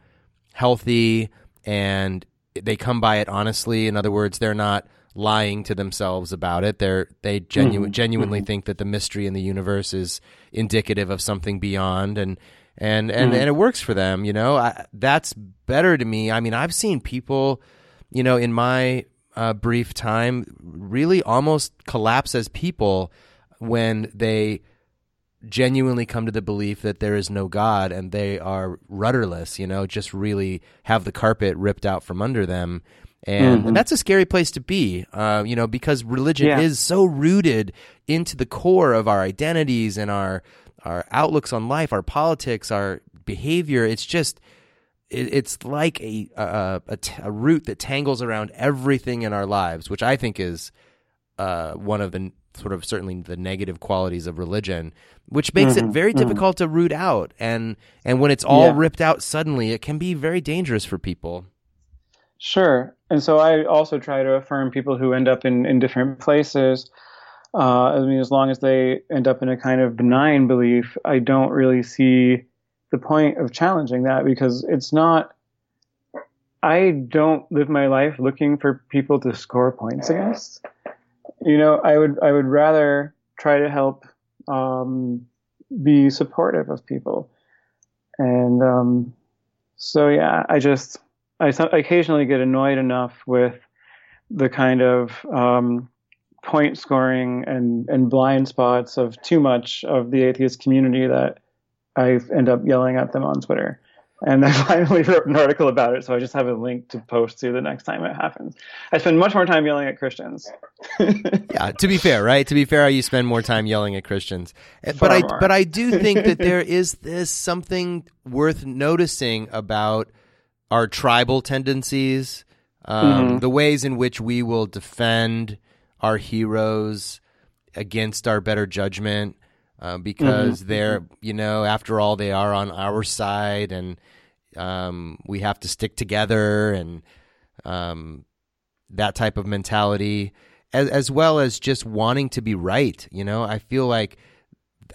healthy and they come by it honestly. In other words, they're not lying to themselves about it. They're, they genu- mm-hmm. genuinely mm-hmm. think that the mystery in the universe is indicative of something beyond, and, and, and, mm-hmm. and it works for them. You know, I, that's better to me. I mean, I've seen people, you know, in my uh, brief time really almost collapse as people when they genuinely come to the belief that there is no God and they are rudderless, you know, just really have the carpet ripped out from under them. And, mm-hmm. and that's a scary place to be, uh, you know, because religion yeah. is so rooted into the core of our identities and our, our outlooks on life, our politics, our behavior. It's just, it, it's like a, a, a, t- a root that tangles around everything in our lives, which I think is uh, one of the sort of certainly the negative qualities of religion, which makes mm-hmm, it very mm-hmm. difficult to root out. And and when it's all yeah. ripped out suddenly, it can be very dangerous for people. Sure. And so I also try to affirm people who end up in, in different places. Uh, I mean, as long as they end up in a kind of benign belief, I don't really see the point of challenging that, because it's not, I don't live my life looking for people to score points against. You know, I would I would rather try to help um, be supportive of people. And um, so, yeah, I just I occasionally get annoyed enough with the kind of um, point scoring and, and blind spots of too much of the atheist community that I end up yelling at them on Twitter. And I finally wrote an article about it, so I just have a link to post to the next time it happens. I spend much more time yelling at Christians. Yeah, to be fair, right? To be fair, you spend more time yelling at Christians. Far but I, more. but I do think that there is this something worth noticing about our tribal tendencies, um, mm-hmm. the ways in which we will defend our heroes against our better judgment. Uh, because mm-hmm. they're, you know, after all, they are on our side, and um, we have to stick together and um, that type of mentality, as, as well as just wanting to be right. You know, I feel like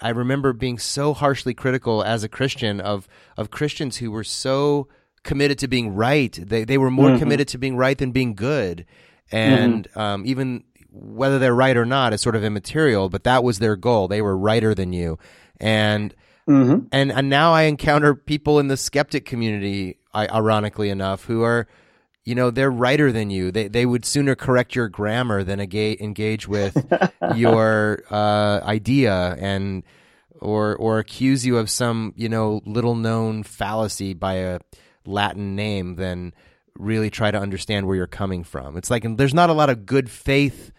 I remember being so harshly critical as a Christian of of Christians who were so committed to being right. They they were more mm-hmm. committed to being right than being good. And mm-hmm. um, even whether they're right or not is sort of immaterial, but that was their goal. They were righter than you. And mm-hmm. and, and now I encounter people in the skeptic community, I, ironically enough, who are, you know, they're righter than you. They they would sooner correct your grammar than engage, engage with your uh, idea and or or accuse you of some, you know, little known fallacy by a Latin name than really try to understand where you're coming from. It's like there's not a lot of good faith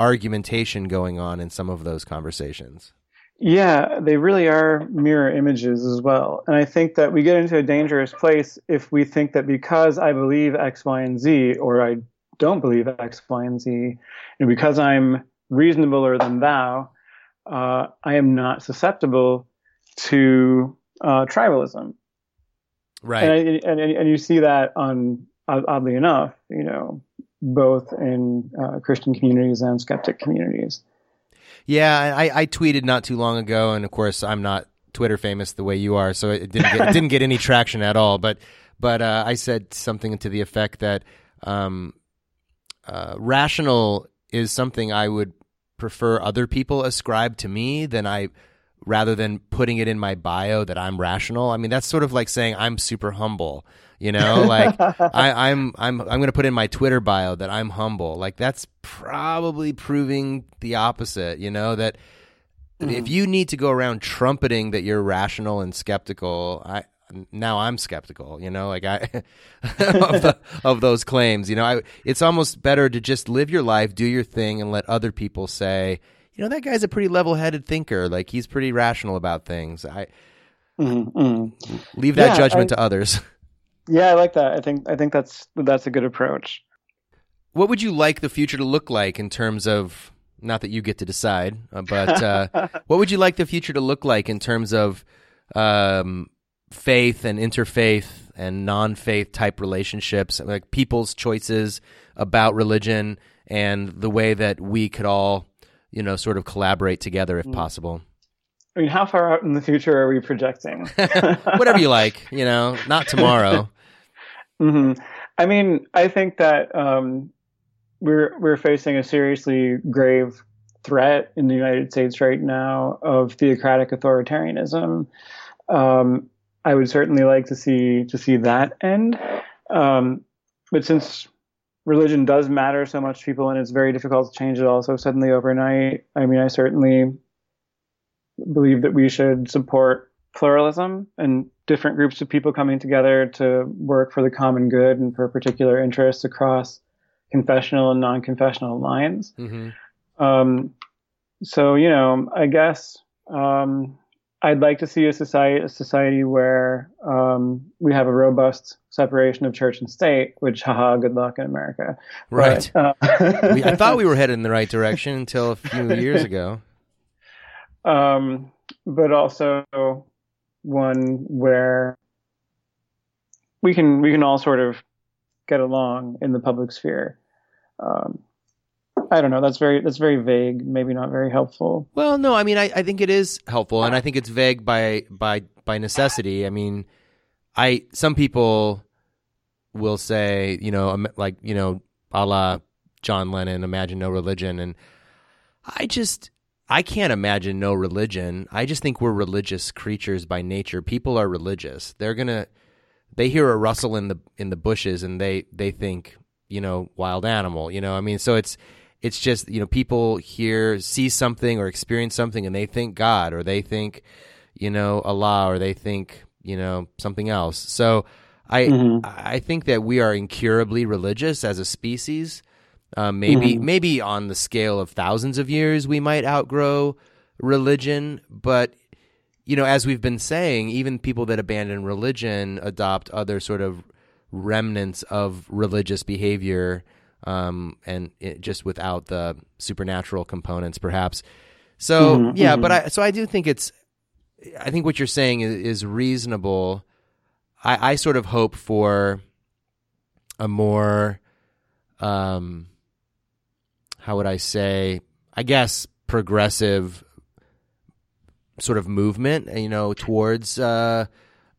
argumentation going on in some of those conversations. Yeah, they really are mirror images as well. And I think that we get into a dangerous place if we think that because I believe X, Y, and Z, or I don't believe X, Y, and Z, and because I'm reasonabler than thou, uh, I am not susceptible to uh, tribalism. Right. And, I, and and you see that on, oddly enough, you know, both in uh, Christian communities and skeptic communities. Yeah, I, I tweeted not too long ago, and of course I'm not Twitter famous the way you are, so it didn't get, it didn't get any traction at all. But but uh, I said something to the effect that um, uh, rational is something I would prefer other people ascribe to me than I. rather than putting it in my bio that I'm rational. I mean, that's sort of like saying I'm super humble, you know, like I, I'm, I'm, I'm going to put in my Twitter bio that I'm humble. Like that's probably proving the opposite, you know, that mm. if you need to go around trumpeting that you're rational and skeptical, I, now I'm skeptical, you know, like I, of, the, of those claims, you know, I, it's almost better to just live your life, do your thing and let other people say, you know, that guy's a pretty level-headed thinker. Like, he's pretty rational about things. I mm-hmm. leave that yeah, judgment I, to others. Yeah, I like that. I think I think that's that's a good approach. What would you like the future to look like in terms of, not that you get to decide, but uh, what would you like the future to look like in terms of um, faith and interfaith and non-faith type relationships, like people's choices about religion and the way that we could all, you know, sort of collaborate together if possible? I mean, how far out in the future are we projecting? Whatever you like, you know, not tomorrow. Mm-hmm. I mean, I think that um, we're we're facing a seriously grave threat in the United States right now of theocratic authoritarianism. Um, I would certainly like to see to see that end. Um, but since religion does matter so much to people, and it's very difficult to change it all so suddenly overnight. I mean, I certainly believe that we should support pluralism and different groups of people coming together to work for the common good and for particular interests across confessional and non-confessional lines. Mm-hmm. Um, so, you know, I guess um, I'd like to see a society, a society where um, we have a robust separation of church and state, which, haha, good luck in America. Right. But, uh, we, I thought we were headed in the right direction until a few years ago. Um, but also one where we can we can all sort of get along in the public sphere. Um, I don't know. That's very that's very vague. Maybe not very helpful. Well, no. I mean, I, I think it is helpful, and I think it's vague by by by necessity. I mean, I some people will say, you know, like, you know, a la John Lennon, imagine no religion. And I just, I can't imagine no religion. I just think we're religious creatures by nature. People are religious. They're going to, they hear a rustle in the, in the bushes and they, they think, you know, wild animal, you know, I mean, so it's, it's just, you know, people hear, see something or experience something and they think God, or they think, you know, Allah, or they think, you know, something else. So I mm-hmm. I think that we are incurably religious as a species. Uh, maybe mm-hmm. maybe on the scale of thousands of years we might outgrow religion, but, you know, as we've been saying, even people that abandon religion adopt other sort of remnants of religious behavior, um, and it, just without the supernatural components, perhaps. So mm-hmm. yeah, mm-hmm. but I so I do think it's. I think what you're saying is, is reasonable. I, I sort of hope for a more, um, how would I say, I guess, progressive sort of movement, you know, towards uh,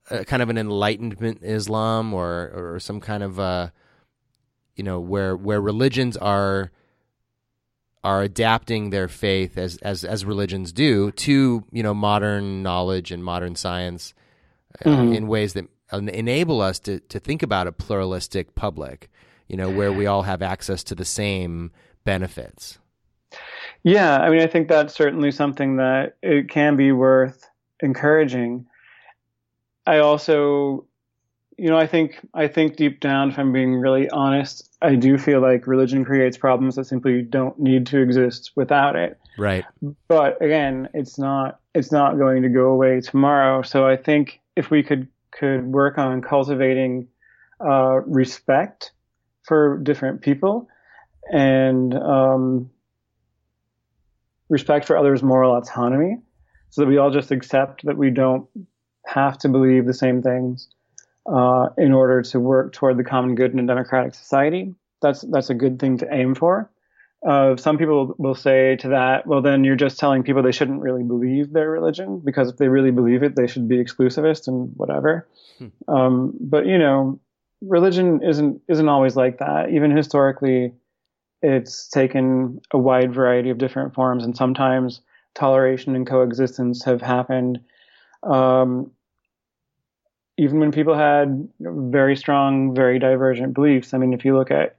a kind of an enlightenment Islam, or or some kind of, uh, you know, where where religions are are adapting their faith as as as religions do to, you know, modern knowledge and modern science. Mm-hmm. Uh, in ways that enable us to, to think about a pluralistic public, you know, where we all have access to the same benefits. Yeah, I mean, I think that's certainly something that it can be worth encouraging. I also, you know, I think I think deep down, if I'm being really honest, I do feel like religion creates problems that simply don't need to exist without it. Right. But again, it's not it's not going to go away tomorrow. So I think if we could could work on cultivating uh, respect for different people and um, respect for others' moral autonomy, so that we all just accept that we don't have to believe the same things uh, in order to work toward the common good in a democratic society, that's that's a good thing to aim for. Uh, some people will say to that, well, then you're just telling people they shouldn't really believe their religion, because if they really believe it, they should be exclusivist and whatever. Hmm. Um, but, you know, religion isn't isn't always like that. Even historically, it's taken a wide variety of different forms, and sometimes toleration and coexistence have happened. Um, even when people had very strong, very divergent beliefs. I mean, if you look at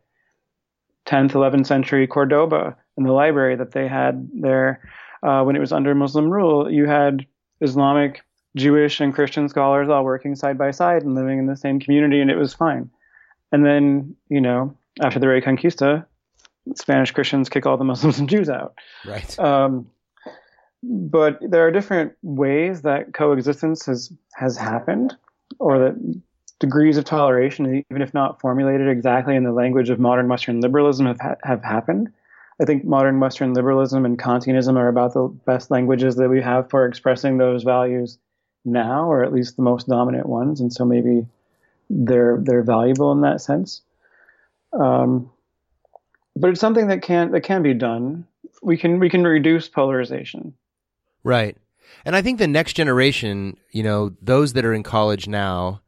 tenth, eleventh century Cordoba and the library that they had there uh, when it was under Muslim rule, you had Islamic, Jewish, and Christian scholars all working side by side and living in the same community, and it was fine. And then, you know, after the Reconquista, Spanish Christians kick all the Muslims and Jews out. Right. Um, but there are different ways that coexistence has, has happened, or that degrees of toleration, even if not formulated exactly in the language of modern Western liberalism, have ha- have happened. I think modern Western liberalism and Kantianism are about the best languages that we have for expressing those values now, or at least the most dominant ones. And so maybe they're they're valuable in that sense. Um, but it's something that can that can be done. We can we can reduce polarization. Right, and I think the next generation, you know, those that are in college now.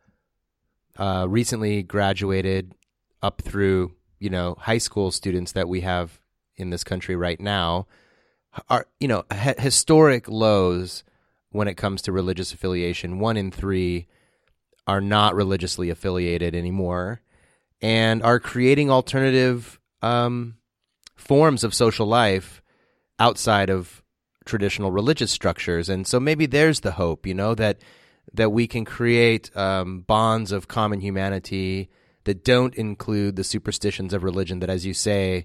Uh, recently graduated up through, you know, high school students that we have in this country right now are, you know, ha- historic lows when it comes to religious affiliation. One in three are not religiously affiliated anymore and are creating alternative um, forms of social life outside of traditional religious structures. And so maybe there's the hope, you know, that that we can create um, bonds of common humanity that don't include the superstitions of religion that, as you say,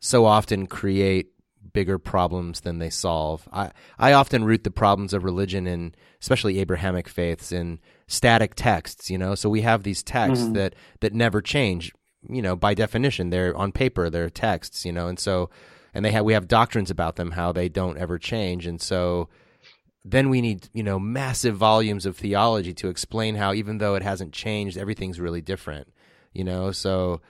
so often create bigger problems than they solve. I, I often root the problems of religion in, especially Abrahamic faiths, in static texts, you know? So we have these texts mm-hmm. that, that never change, you know, by definition. They're on paper, they're texts, you know? And so, and they have, we have doctrines about them, how they don't ever change. And so then we need, you know, massive volumes of theology to explain how, even though it hasn't changed, everything's really different, you know? So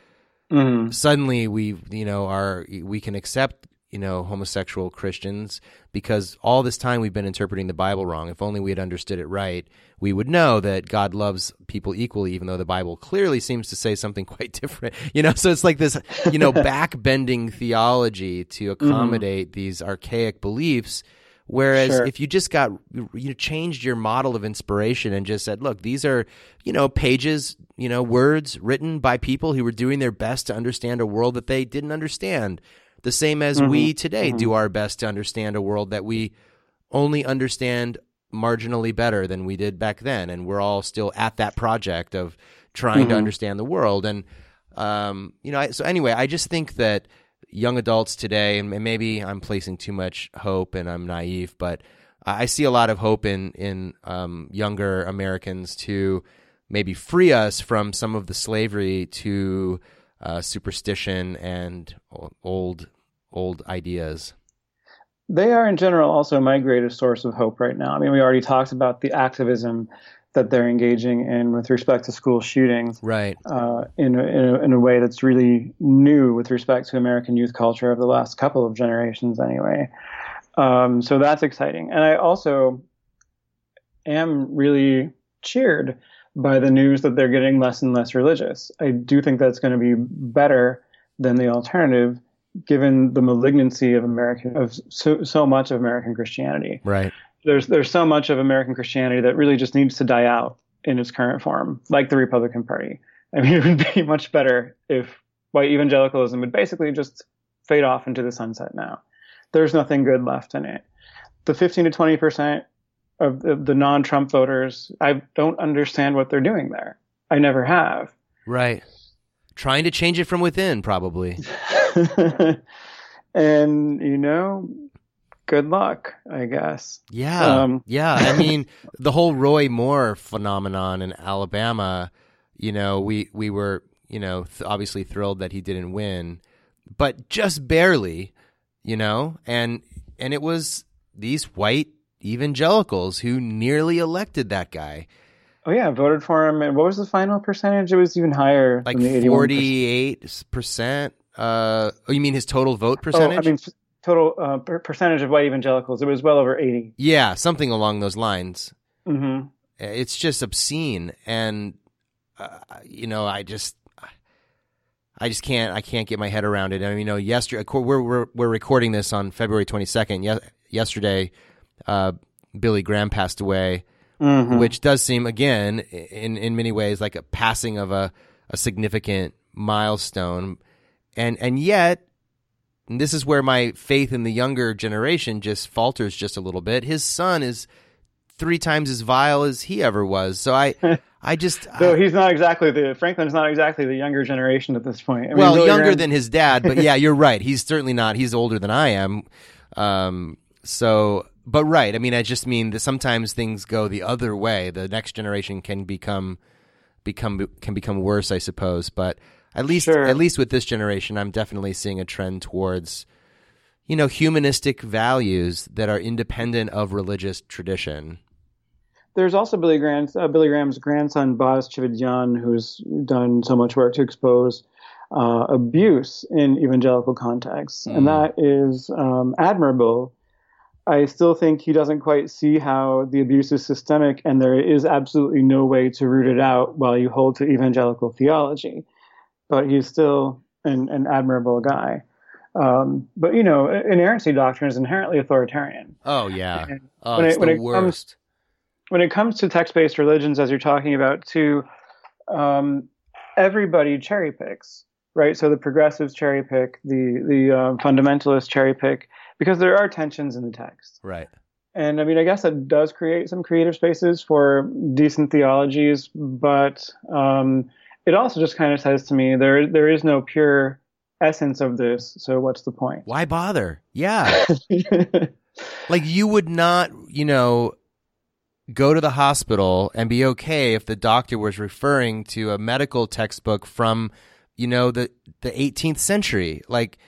mm-hmm. suddenly we, you know, are, we can accept, you know, homosexual Christians because all this time we've been interpreting the Bible wrong. If only we had understood it right, we would know that God loves people equally, even though the Bible clearly seems to say something quite different, you know? So it's like this, you know, back-bending theology to accommodate mm-hmm. these archaic beliefs. Whereas sure. if you just got, you changed your model of inspiration and just said, look, these are, you know, pages, you know, words written by people who were doing their best to understand a world that they didn't understand, the same as mm-hmm. we today mm-hmm. do our best to understand a world that we only understand marginally better than we did back then. And we're all still at that project of trying mm-hmm. to understand the world. And, um, you know, I, so anyway, I just think that young adults today, and maybe I'm placing too much hope and I'm naive, but I see a lot of hope in in um, younger Americans to maybe free us from some of the slavery to uh, superstition and old old ideas. They are, in general, also my greatest source of hope right now. I mean, we already talked about the activism that they're engaging in with respect to school shootings, right? Uh, in, in, a, in a way that's really new with respect to American youth culture over the last couple of generations, anyway. Um, so that's exciting, and I also am really cheered by the news that they're getting less and less religious. I do think that's going to be better than the alternative, given the malignancy of American of so, so much of American Christianity, right? There's there's so much of American Christianity that really just needs to die out in its current form, like the Republican Party. I mean, it would be much better if white evangelicalism would basically just fade off into the sunset now. There's nothing good left in it. The fifteen to twenty percent of the, the non-Trump voters, I don't understand what they're doing there. I never have. Right. Trying to change it from within, probably. And, you know... good luck, I guess. Yeah, um. yeah. I mean, the whole Roy Moore phenomenon in Alabama, you know, we, we were, you know, th- obviously thrilled that he didn't win, but just barely, you know, and and it was these white evangelicals who nearly elected that guy. Oh, yeah, voted for him. And what was the final percentage? It was even higher. Like than the forty-eight percent. Uh, oh, you mean his total vote percentage? Oh, I mean... F- total uh, per- percentage of white evangelicals, it was well over eighty. Yeah, something along those lines. Mm-hmm. It's just obscene, and uh, you know, I just, I just can't, I can't get my head around it. I mean, you know, yesterday we're we're we're recording this on February twenty-second. Ye- yesterday, uh, Billy Graham passed away, mm-hmm. which does seem again in in many ways like a passing of a a significant milestone, and and yet. And this is where my faith in the younger generation just falters just a little bit. His son is three times as vile as he ever was. So I, I just so I, he's not exactly the Franklin's not exactly the younger generation at this point. I well, mean, really younger than his dad, but yeah, you're right. He's certainly not. He's older than I am. Um, so, but right. I mean, I just mean that sometimes things go the other way. The next generation can become become can become worse, I suppose, but. At least, sure. at least with this generation, I'm definitely seeing a trend towards, you know, humanistic values that are independent of religious tradition. There's also Billy Graham's, uh, Billy Graham's grandson, Boz Chividyan, who's done so much work to expose uh, abuse in evangelical contexts, mm. and that is um, admirable. I still think he doesn't quite see how the abuse is systemic, and there is absolutely no way to root it out while you hold to evangelical theology. But he's still an, an admirable guy. Um, but, you know, inerrancy doctrine is inherently authoritarian. Oh, yeah. Oh, when it's it, when the it worst. Comes, when it comes to text-based religions, as you're talking about, too, um, everybody cherry picks, right? So the progressives cherry pick, the, the uh, fundamentalists cherry pick, because there are tensions in the text. Right. And, I mean, I guess that does create some creative spaces for decent theologies, but... Um, It also just kind of says to me, there there is no pure essence of this, so what's the point? Why bother? Yeah. Like, you would not, you know, go to the hospital and be okay if the doctor was referring to a medical textbook from, you know, the, the eighteenth century. Like,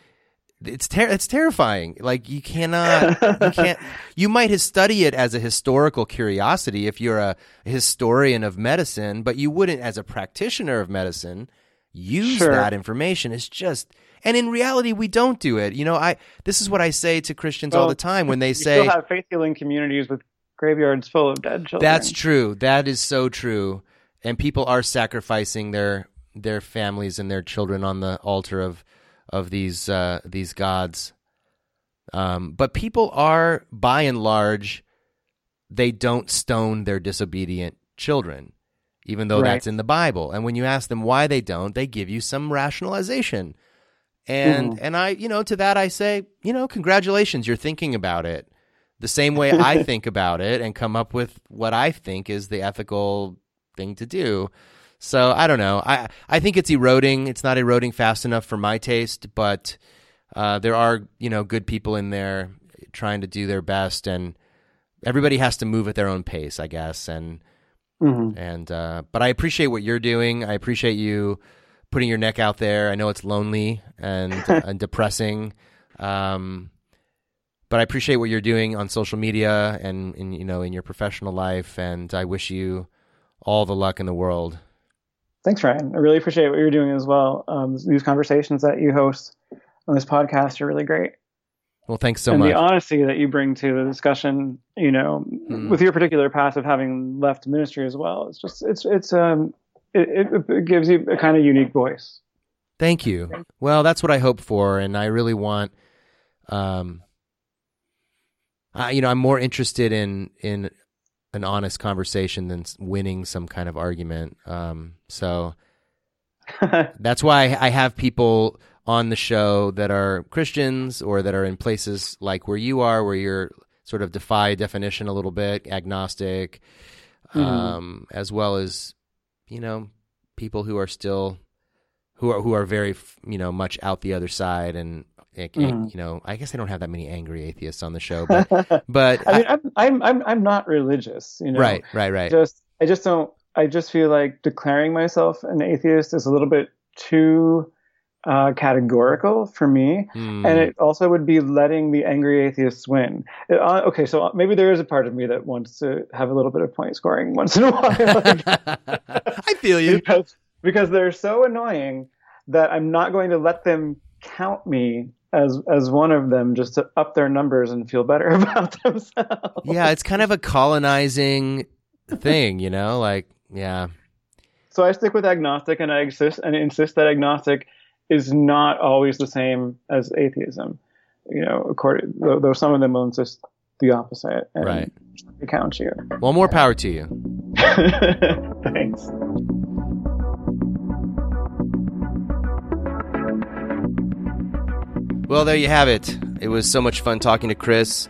it's ter- it's terrifying. Like, you cannot, you can't, you might study it as a historical curiosity if you're a historian of medicine, but you wouldn't, as a practitioner of medicine, use sure. that information. It's just, and in reality, we don't do it. You know, I, this is what I say to Christians well, all the time when they you say, still have faith healing communities with graveyards full of dead children. That's true. That is so true. And people are sacrificing their, their families and their children on the altar of, of these uh, these gods. Um, but people are, by and large, they don't stone their disobedient children, even though right. that's in the Bible. And when you ask them why they don't, they give you some rationalization. And mm. and I, you know, to that I say, you know, congratulations, you're thinking about it the same way I think about it and come up with what I think is the ethical thing to do. So I don't know. I I think it's eroding. It's not eroding fast enough for my taste, but uh, there are, you know, good people in there trying to do their best, and everybody has to move at their own pace, I guess. And mm-hmm. and uh, but I appreciate what you're doing. I appreciate you putting your neck out there. I know it's lonely and and depressing, um, but I appreciate what you're doing on social media and in, you know, in your professional life. And I wish you all the luck in the world. Thanks, Ryan. I really appreciate what you're doing as well. Um, these conversations that you host on this podcast are really great. Well, thanks so and much. And the honesty that you bring to the discussion, you know, mm. with your particular path of having left ministry as well, it's just, it's, it's, um, it, it, it gives you a kind of unique voice. Thank you. Well, that's what I hope for. And I really want, um, I, you know, I'm more interested in, in an honest conversation than winning some kind of argument. Um, so that's why I have people on the show that are Christians or that are in places like where you are, where you're sort of defy definition a little bit, agnostic, mm-hmm. um, as well as, you know, people who are still, who are, who are very, you know, much out the other side. And, and mm-hmm. you know, I guess I don't have that many angry atheists on the show, but, but I mean, I'm, I'm, I'm, I'm not religious, you know? Right, right, right. Just, I just don't, I just feel like declaring myself an atheist is a little bit too Uh, categorical for me, mm. and it also would be letting the angry atheists win. It, uh, okay, so maybe there is a part of me that wants to have a little bit of point scoring once in a while. I feel you. Because, because they're so annoying that I'm not going to let them count me as as one of them just to up their numbers and feel better about themselves. Yeah, it's kind of a colonizing thing, you know? Like, yeah. So I stick with agnostic, and I insist, and insist that agnostic is not always the same as atheism, you know, according, though, though some of them will insist the opposite and right. they count you. Well, more power to you. Thanks. Well, there you have it. It was so much fun talking to Chris,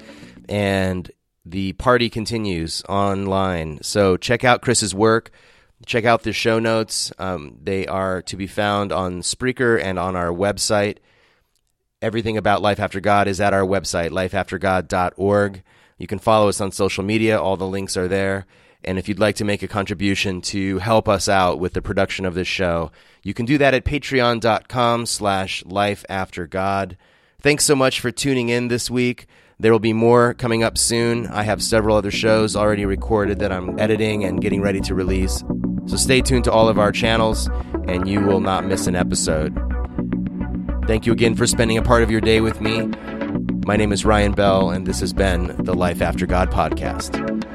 and the party continues online. So check out Chris's work. Check out the show notes. Um, they are to be found on Spreaker and on our website. Everything about Life After God is at our website, life after god dot org. You can follow us on social media. All the links are there. And if you'd like to make a contribution to help us out with the production of this show, you can do that at patreon dot com slash life after god. Thanks so much for tuning in this week. There will be more coming up soon. I have several other shows already recorded that I'm editing and getting ready to release. So stay tuned to all of our channels, and you will not miss an episode. Thank you again for spending a part of your day with me. My name is Ryan Bell, and this has been the Life After God podcast.